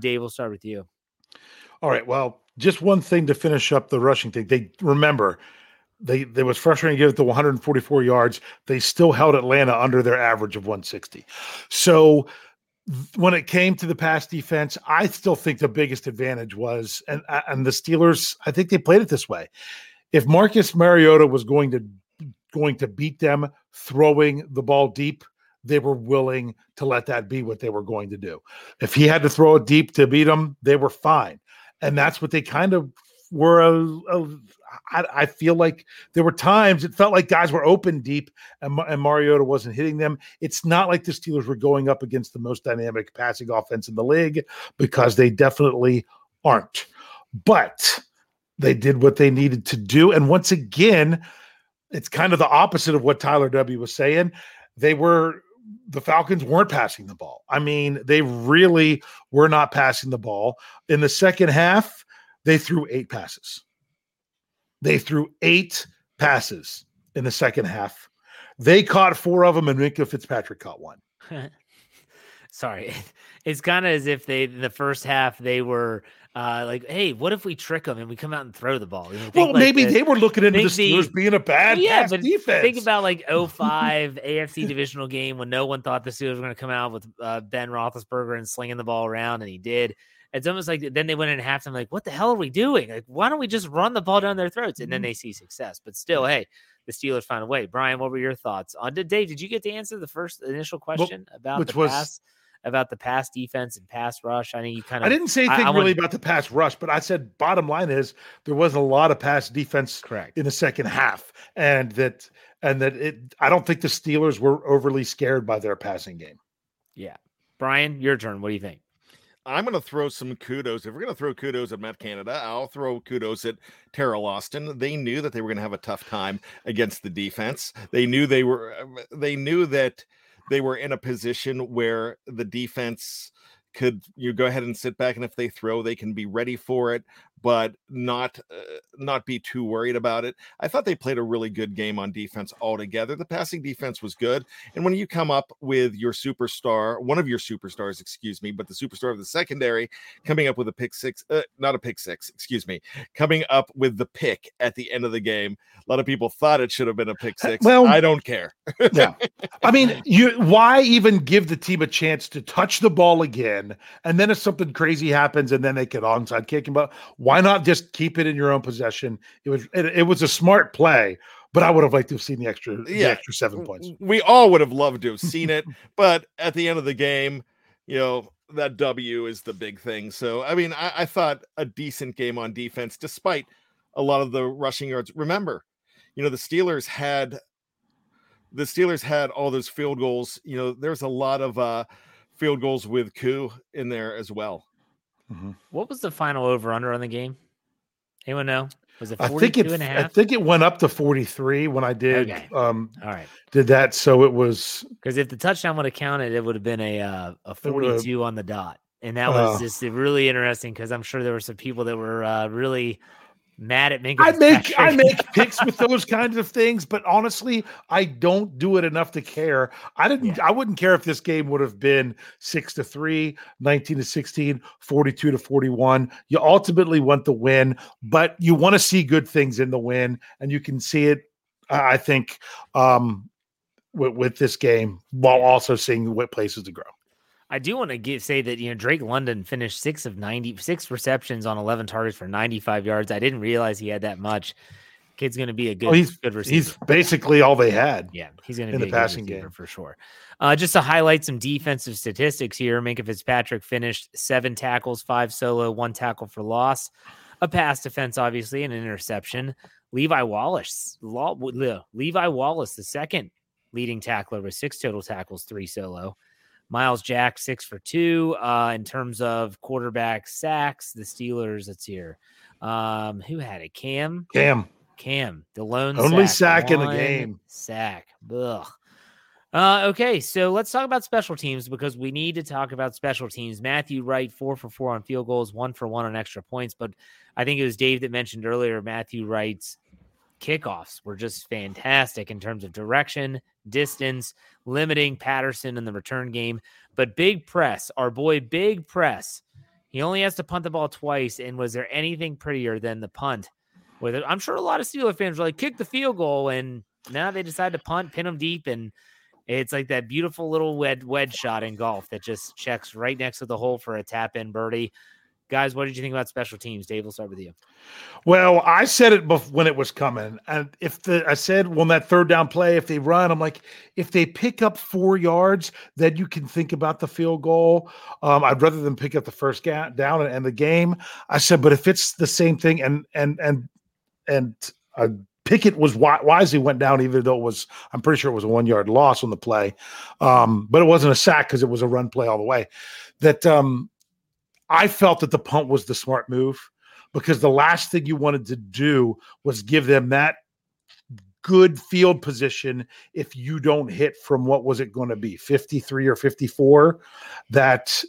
Dave, we'll start with you. All right. Well, just one thing to finish up the rushing thing. They was frustrating to give it to 144 yards. They still held Atlanta under their average of 160. So when it came to the pass defense, I still think the biggest advantage was, and the Steelers, I think they played it this way. If Marcus Mariota was going to beat them throwing the ball deep, they were willing to let that be what they were going to do. If he had to throw it deep to beat them, they were fine. And that's what they kind of were. I feel like there were times it felt like guys were open deep and Mariota wasn't hitting them. It's not like the Steelers were going up against the most dynamic passing offense in the league, because they definitely aren't. But they did what they needed to do. And once again, it's kind of the opposite of what Tyler W. was saying. The Falcons weren't passing the ball. I mean, they really were not passing the ball. In the second half, they threw eight passes. They caught four of them, and Minkah Fitzpatrick caught one. Sorry. It's kind of as if in the first half, they were like, hey, what if we trick them and we come out and throw the ball? You know, they were looking into the Steelers being a bad pass defense. Think about like 05 AFC divisional game when no one thought the Steelers were going to come out with Ben Roethlisberger and slinging the ball around, and he did. It's almost like then they went in halftime like, what the hell are we doing? Like, why don't we just run the ball down their throats? And then they see success. But still, hey, the Steelers found a way. Brian, what were your thoughts on Dave? Did you get to answer the first initial question about the pass defense and pass rush? I think you kind of. I didn't say anything really about the pass rush, but I said bottom line is there wasn't a lot of pass defense in the second half, and I don't think the Steelers were overly scared by their passing game. Yeah, Brian, your turn. What do you think? I'm going to throw some kudos. If we're going to throw kudos at Matt Canada, I'll throw kudos at Terrell Austin. They knew that they were going to have a tough time against the defense. They knew that they were in a position where the defense could go ahead and sit back, and if they throw, they can be ready for it, but not be too worried about it. I thought they played a really good game on defense altogether. The passing defense was good. And when you come up with the superstar of the secondary coming up with the pick at the end of the game. A lot of people thought it should have been a pick six. Well, I don't care. Yeah. I mean, why even give the team a chance to touch the ball again? And then if something crazy happens and then they can onside kick him, but why not just keep it in your own possession? It was a smart play, but I would have liked to have seen the extra 7 points. We all would have loved to have seen it, but at the end of the game, that W is the big thing. So, I mean, I thought a decent game on defense, despite a lot of the rushing yards. Remember, the Steelers had all those field goals. There's a lot of field goals with Koo in there as well. Mm-hmm. What was the final over-under on the game? Anyone know? Was it 42.5? I think it went up to 43 when I did. Okay. All right. Did that, so it was – because if the touchdown would have counted, it would have been a 42 on the dot. And that was just really interesting, because I'm sure there were some people that were really – mad at Minkah. I make picks with those kinds of things, but honestly, I don't do it enough to care. I wouldn't care if this game would have been 6-3, 19-16, 42-41. You ultimately want the win, but you want to see good things in the win, and you can see it, I think, with this game, while also seeing what places to grow. I do want to say that, Drake London finished 6 of 96 receptions on 11 targets for 95 yards. I didn't realize he had that much. Kid's going to be a good, good receiver. He's basically all they had. Yeah, he's going to be in the passing game for sure. Just to highlight some defensive statistics here, Minkah Fitzpatrick finished 7 tackles, 5 solo, 1 tackle for loss, a pass defense, obviously, and an interception. Levi Wallace, the second leading tackler with 6 total tackles, 3 solo. Miles Jack, 6 for 2. In terms of quarterback sacks, the Steelers, let's hear. Who had it? Cam, the lone only sack in the game. Sack. Ugh. Okay, so let's talk about special teams because we need to talk about special teams. Matthew Wright, 4 for 4 on field goals, 1 for 1 on extra points. But I think it was Dave that mentioned earlier, Matthew Wright's kickoffs were just fantastic in terms of direction, distance, limiting Patterson in the return game. But big press, our boy Big Press, he only has to punt the ball twice. And was there anything prettier than the punt? With it, I'm sure a lot of Steelers fans were like, kick the field goal, and now they decide to punt, pin them deep, and it's like that beautiful little wedge shot in golf that just checks right next to the hole for a tap-in birdie. Guys, what did you think about special teams? Dave, we'll start with you. Well, I said it when it was coming, and I said when that third down play, if they run, I'm like, if they pick up 4 yards, then you can think about the field goal. I'd rather than pick up the first down and end the game. I said, but if it's the same thing, and Pickett was wisely went down, even though I'm pretty sure it was a 1-yard loss on the play, but it wasn't a sack because it was a run play all the way. That I felt that the punt was the smart move because the last thing you wanted to do was give them that good field position if you don't hit from what was it going to be, 53 or 54. That.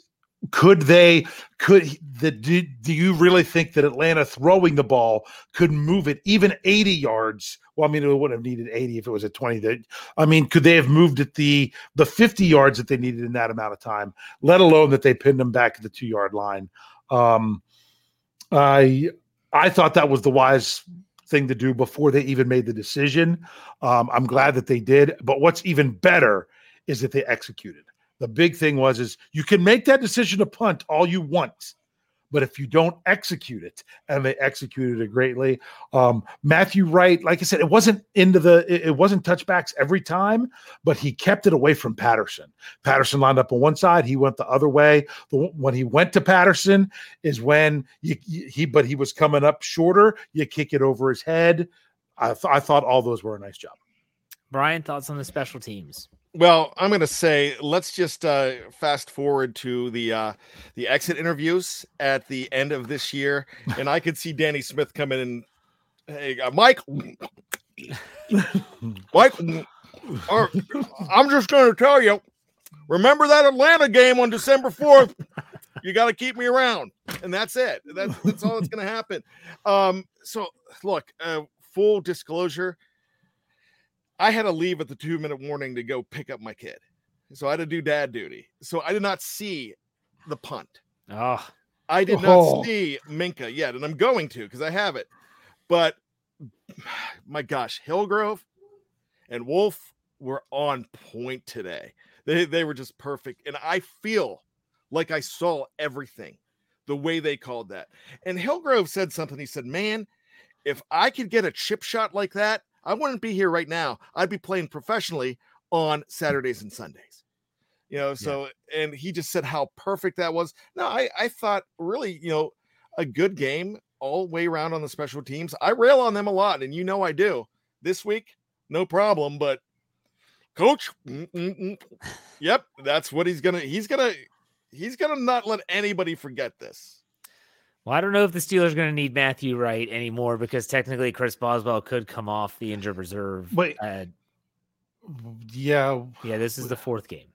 Do you really think that Atlanta throwing the ball could move it even 80 yards? Well, I mean, it wouldn't have needed 80 if it was at 20. I mean, could they have moved it the 50 yards that they needed in that amount of time, let alone that they pinned them back at the 2-yard line? I thought that was the wise thing to do before they even made the decision. I'm glad that they did. But what's even better is that they executed. The big thing is you can make that decision to punt all you want, but if you don't execute it, and they executed it greatly. Matthew Wright, like I said, it wasn't touchbacks every time, but he kept it away from Patterson. Patterson lined up on one side, he went the other way. When he went to Patterson is when he was coming up shorter. You kick it over his head. I thought all those were a nice job. Brian, thoughts on the special teams? Well, I'm going to say let's just fast forward to the exit interviews at the end of this year, and I could see Danny Smith come in and, hey, Mike, I'm just going to tell you, remember that Atlanta game on December 4th? You got to keep me around, and that's it. That's all that's going to happen. So, look, full disclosure. I had to leave at the 2-minute warning to go pick up my kid. So I had to do dad duty. So I did not see the punt. I did not see Minkah yet. And I'm going to, because I have it, but my gosh, Hillgrove and Wolf were on point today. They were just perfect. And I feel like I saw everything the way they called that. And Hillgrove said something. He said, man, if I could get a chip shot like that, I wouldn't be here right now. I'd be playing professionally on Saturdays and Sundays, and he just said how perfect that was. No, I thought really, a good game all the way around on the special teams. I rail on them a lot. And I do this week, no problem, but coach. Yep. That's what he's going to not let anybody forget this. Well, I don't know if the Steelers are going to need Matthew Wright anymore because technically Chris Boswell could come off the injured reserve. Wait, yeah, this is the fourth game.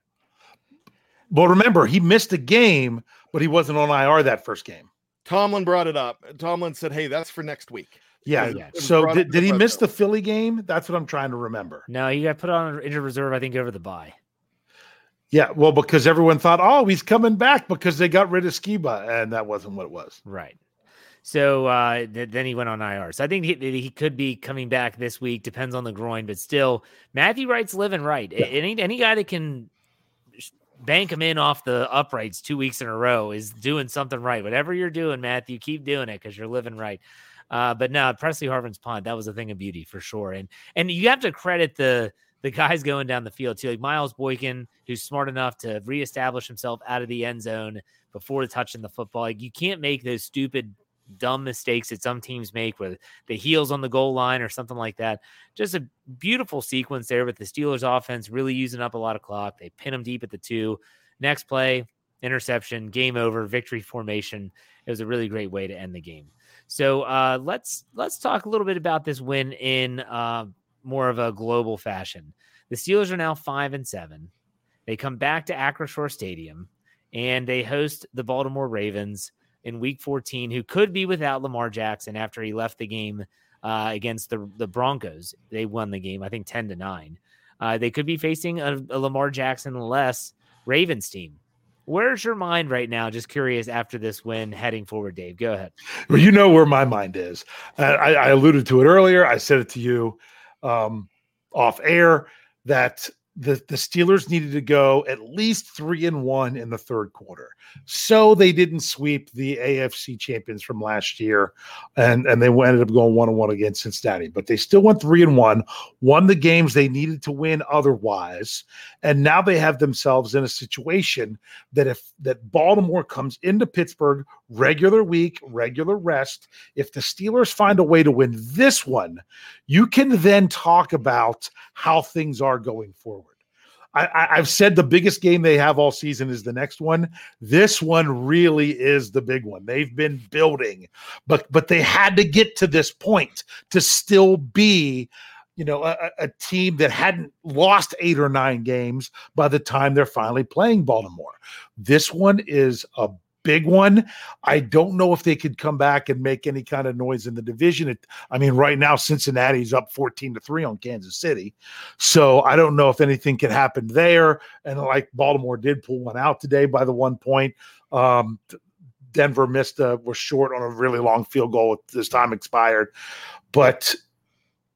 Well, remember, he missed a game, but he wasn't on IR that first game. Tomlin brought it up. Tomlin said, hey, that's for next week. Yeah. So did he miss the Philly game? That's what I'm trying to remember. No, he got put on injured reserve, I think, over the bye. Yeah, well, because everyone thought, he's coming back because they got rid of Skiba, and that wasn't what it was. Right. So then he went on IR. So I think he could be coming back this week. Depends on the groin, but still, Matthew Wright's living right. Yeah. Any guy that can bank him in off the uprights 2 weeks in a row is doing something right. Whatever you're doing, Matthew, keep doing it because you're living right. But no, Presley Harvin's punt, that was a thing of beauty for sure. And you have to credit the guys going down the field too, like Miles Boykin, who's smart enough to reestablish himself out of the end zone before touching the football. Like, you can't make those stupid, dumb mistakes that some teams make with the heels on the goal line or something like that. Just a beautiful sequence there with the Steelers offense really using up a lot of clock. They pin them deep at the 2. Next play, interception, game over, victory formation. It was a really great way to end the game. So let's talk a little bit about this win in more of a global fashion. The Steelers are now 5-7. They come back to Acrisure Stadium and they host the Baltimore Ravens in week 14, who could be without Lamar Jackson after he left the game against the Broncos. They won the game, I think 10-9. They could be facing a Lamar Jackson-less Ravens team. Where's your mind right now? Just curious after this win heading forward, Dave, go ahead. Well, you know where my mind is. I alluded to it earlier. I said it to you off air that the Steelers needed to go at least 3-1 in the third quarter, so they didn't sweep the AFC champions from last year, and they ended up going 1-1 against Cincinnati. But they still went 3-1, won the games they needed to win otherwise, and now they have themselves in a situation that if Baltimore comes into Pittsburgh, regular week, regular rest. If the Steelers find a way to win this one, you can then talk about how things are going forward. I've said the biggest game they have all season is the next one. This one really is the big one. They've been building, but they had to get to this point to still be, you know, a team that hadn't lost 8 or 9 games by the time they're finally playing Baltimore. This one is a big one. I don't know if they could come back and make any kind of noise in the division. Right now Cincinnati's up 14-3 on Kansas City. So I don't know if anything can happen there. And like Baltimore did pull one out today by the 1 point. Denver was short on a really long field goal. This time expired. But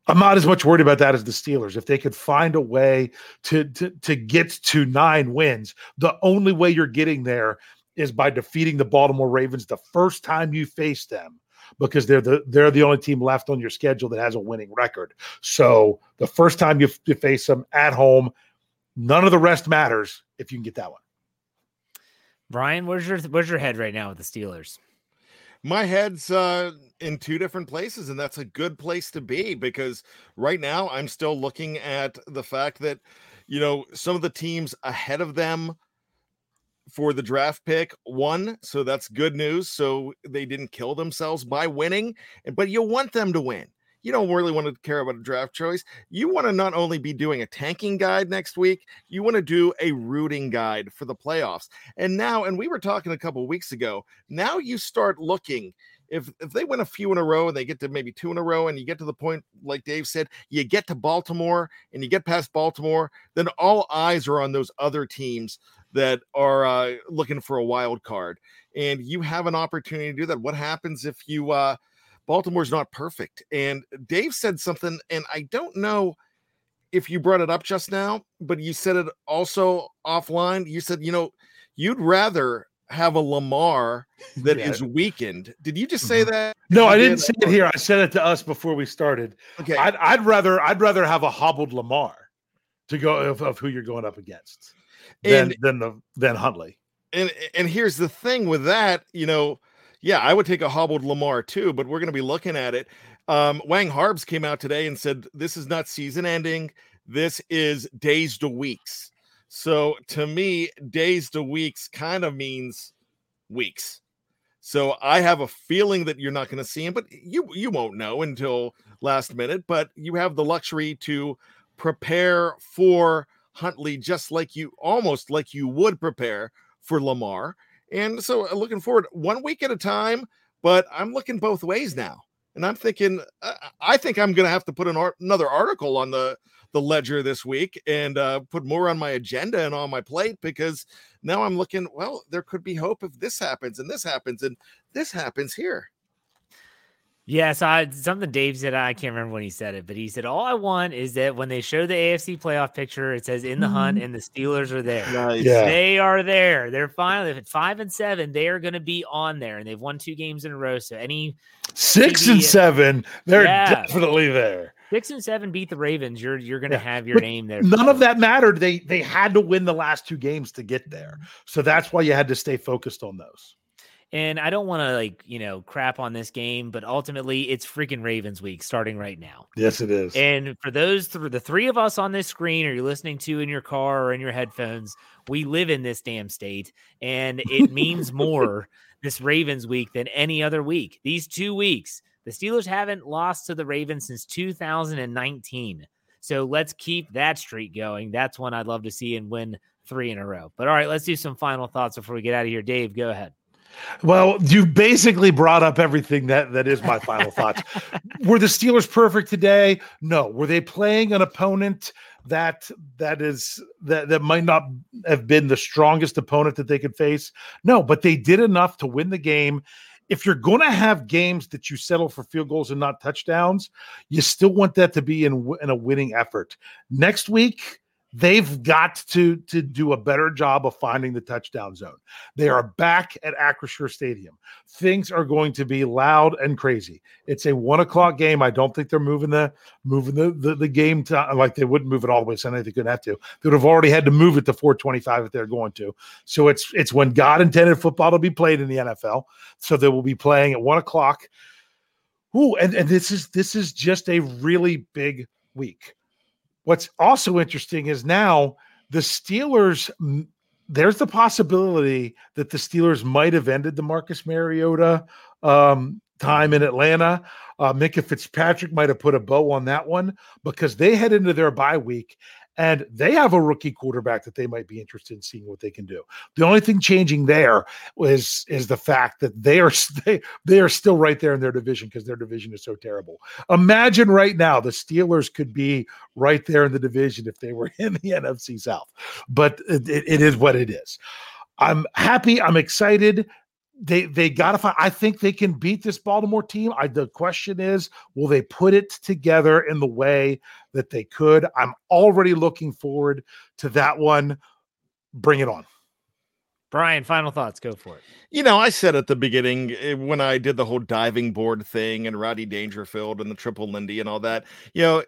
I'm not as much worried about that as the Steelers. If they could find a way to get to 9 wins, the only way you're getting there is by defeating the Baltimore Ravens the first time you face them, because they're the only team left on your schedule that has a winning record. So the first time you face them at home, none of the rest matters if you can get that one. Brian, where's your head right now with the Steelers? My head's in 2 different places, and that's a good place to be, because right now I'm still looking at the fact that, you know, some of the teams ahead of them for the draft pick won, so that's good news. So they didn't kill themselves by winning, but you want them to win. You don't really want to care about a draft choice. You want to not only be doing a tanking guide next week, you want to do a rooting guide for the playoffs. And now, and we were talking a couple of weeks ago, now you start looking, if they win a few in a row and they get to maybe 2 in a row, and you get to the point, like Dave said, you get to Baltimore and you get past Baltimore, then all eyes are on those other teams that are looking for a wild card, and you have an opportunity to do that. What happens if you Baltimore's not perfect? And Dave said something, and I don't know if you brought it up just now, but you said it also offline. You said, you know, you'd rather have a Lamar that is weakened. Did you just say that? No, I didn't say it here. I said it to us before we started. Okay. I'd rather have a hobbled Lamar to go of who you're going up against than Huntley. And here's the thing with that, you know, yeah, I would take a hobbled Lamar too, but we're going to be looking at it. Wang Harbs came out today and said, this is not season ending. This is days to weeks. So to me, days to weeks kind of means weeks. So I have a feeling that you're not going to see him, but you won't know until last minute, but you have the luxury to prepare for Huntley, just like you almost like you would prepare for Lamar. And so looking forward 1 week at a time, but I'm looking both ways now. And I'm thinking, I think I'm going to have to put another article on the ledger this week and put more on my agenda and on my plate, because now I'm looking, well, there could be hope if this happens and this happens and this happens here. Yes, something Dave said, I can't remember when he said it, but he said, all I want is that when they show the AFC playoff picture, it says in the hunt and the Steelers are there. Nice. Yeah. They are there. They're finally at 5-7. They are going to be on there, and they've won 2 games in a row. So any 6-7, they're definitely there. 6-7 beat the Ravens. You're going to have your name there. None of that mattered. They had to win the last 2 games to get there. So that's why you had to stay focused on those. And I don't want to, like, you know, crap on this game, but ultimately it's freaking Ravens week starting right now. Yes, it is. And for those, the three of us on this screen, or you're listening to in your car or in your headphones, we live in this damn state, and it means more this Ravens week than any other week. These 2 weeks, the Steelers haven't lost to the Ravens since 2019. So let's keep that streak going. That's one I'd love to see and win 3 in a row. But all right, let's do some final thoughts before we get out of here. Dave, go ahead. Well, you basically brought up everything that is my final thoughts. Were the Steelers perfect today? No. Were they playing an opponent that might not have been the strongest opponent that they could face? No, but they did enough to win the game. If you're going to have games that you settle for field goals and not touchdowns, you still want that to be in a winning effort. Next week, they've got to do a better job of finding the touchdown zone. They are back at Acrisure Stadium. Things are going to be loud and crazy. It's a 1:00 game. I don't think they're moving the game to, like, they wouldn't move it all the way Sunday. They couldn't have to. They would have already had to move it to 4:25 if they're going to. So it's when God intended football to be played in the NFL. So they will be playing at 1:00. Ooh, and this is just a really big week. What's also interesting is now the Steelers, there's the possibility that the Steelers might have ended the Marcus Mariota time in Atlanta. Minkah Fitzpatrick might have put a bow on that one, because they head into their bye week and they have a rookie quarterback that they might be interested in seeing what they can do. The only thing changing there is the fact that they are still right there in their division, because their division is so terrible. Imagine right now the Steelers could be right there in the division if they were in the NFC South. But it is what it is. I'm happy. I'm excited. They gotta find. I think they can beat this Baltimore team. The question is, will they put it together in the way that they could? I'm already looking forward to that one. Bring it on. Brian, final thoughts. Go for it. You know, I said at the beginning when I did the whole diving board thing and Rodney Dangerfield and the triple Lindy and all that, you know,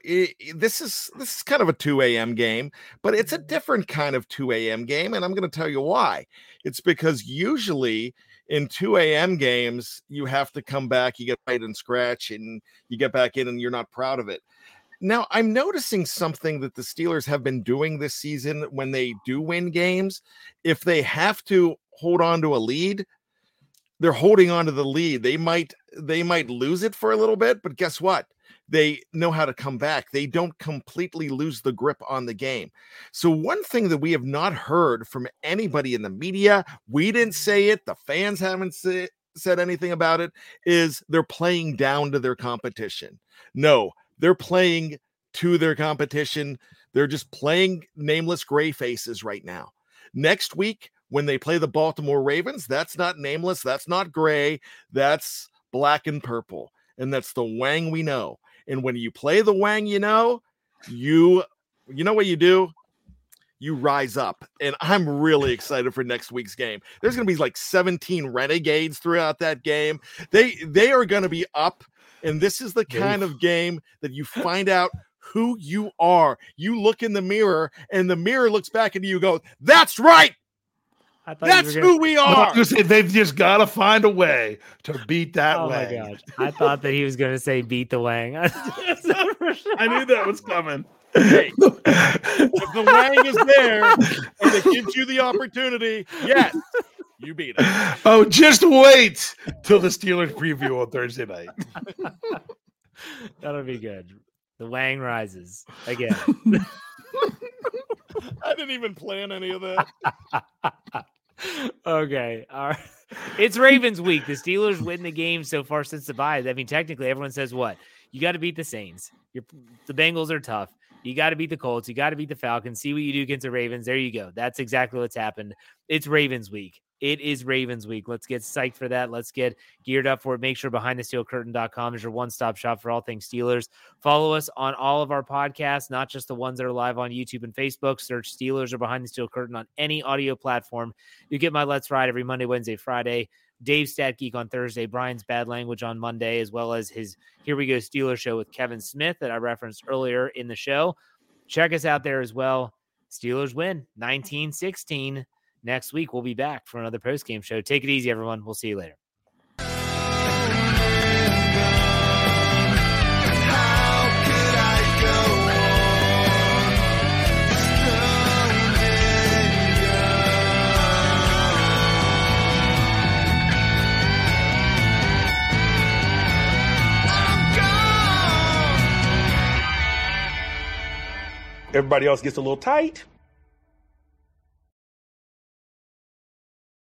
this is kind of a 2 a.m. game, but it's a different kind of 2 a.m. game. And I'm going to tell you why. It's because usually in 2 a.m. games, you have to come back, you get right and scratch, and you get back in and you're not proud of it. Now, I'm noticing something that the Steelers have been doing this season when they do win games. If they have to hold on to a lead, they're holding on to the lead. They might lose it for a little bit, but guess what? They know how to come back. They don't completely lose the grip on the game. So one thing that we have not heard from anybody in the media, we didn't say it, the fans haven't said anything about it, is they're playing down to their competition. No. They're playing to their competition. They're just playing nameless gray faces right now. Next week, when they play the Baltimore Ravens, that's not nameless. That's not gray. That's black and purple. And that's the Wang we know. And when you play the Wang, you know what you do? You rise up. And I'm really excited for next week's game. There's going to be like 17 renegades throughout that game. They are going to be up. And this is the kind of game that you find out who you are. You look in the mirror, and the mirror looks back at you and goes, that's right. That's who we are. They've just got to find a way to beat that Wang. Oh, my gosh. I thought that he was going to say beat the Wang. I knew that was coming. Hey, if the Wang is there and it gives you the opportunity, yes. You beat him. Oh, just wait till the Steelers preview on Thursday night. That'll be good. The Wang rises again. I didn't even plan any of that. Okay. All right. It's Ravens week. The Steelers win the game so far since the bye. I mean, technically, everyone says what? You got to beat the Saints. The Bengals are tough. You got to beat the Colts. You got to beat the Falcons. See what you do against the Ravens. There you go. That's exactly what's happened. It's Ravens week. It is Ravens week. Let's get psyched for that. Let's get geared up for it. Make sure BehindTheSteelCurtain.com is your one-stop shop for all things Steelers. Follow us on all of our podcasts, not just the ones that are live on YouTube and Facebook. Search Steelers or Behind the Steel Curtain on any audio platform. You get my Let's Ride every Monday, Wednesday, Friday. Dave's Stat Geek on Thursday, Brian's Bad Language on Monday, as well as his Here We Go Steelers show with Kevin Smith that I referenced earlier in the show. Check us out there as well. Steelers win 19-16. Next week, we'll be back for another post-game show. Take it easy, everyone. We'll see you later. Everybody else gets a little tight.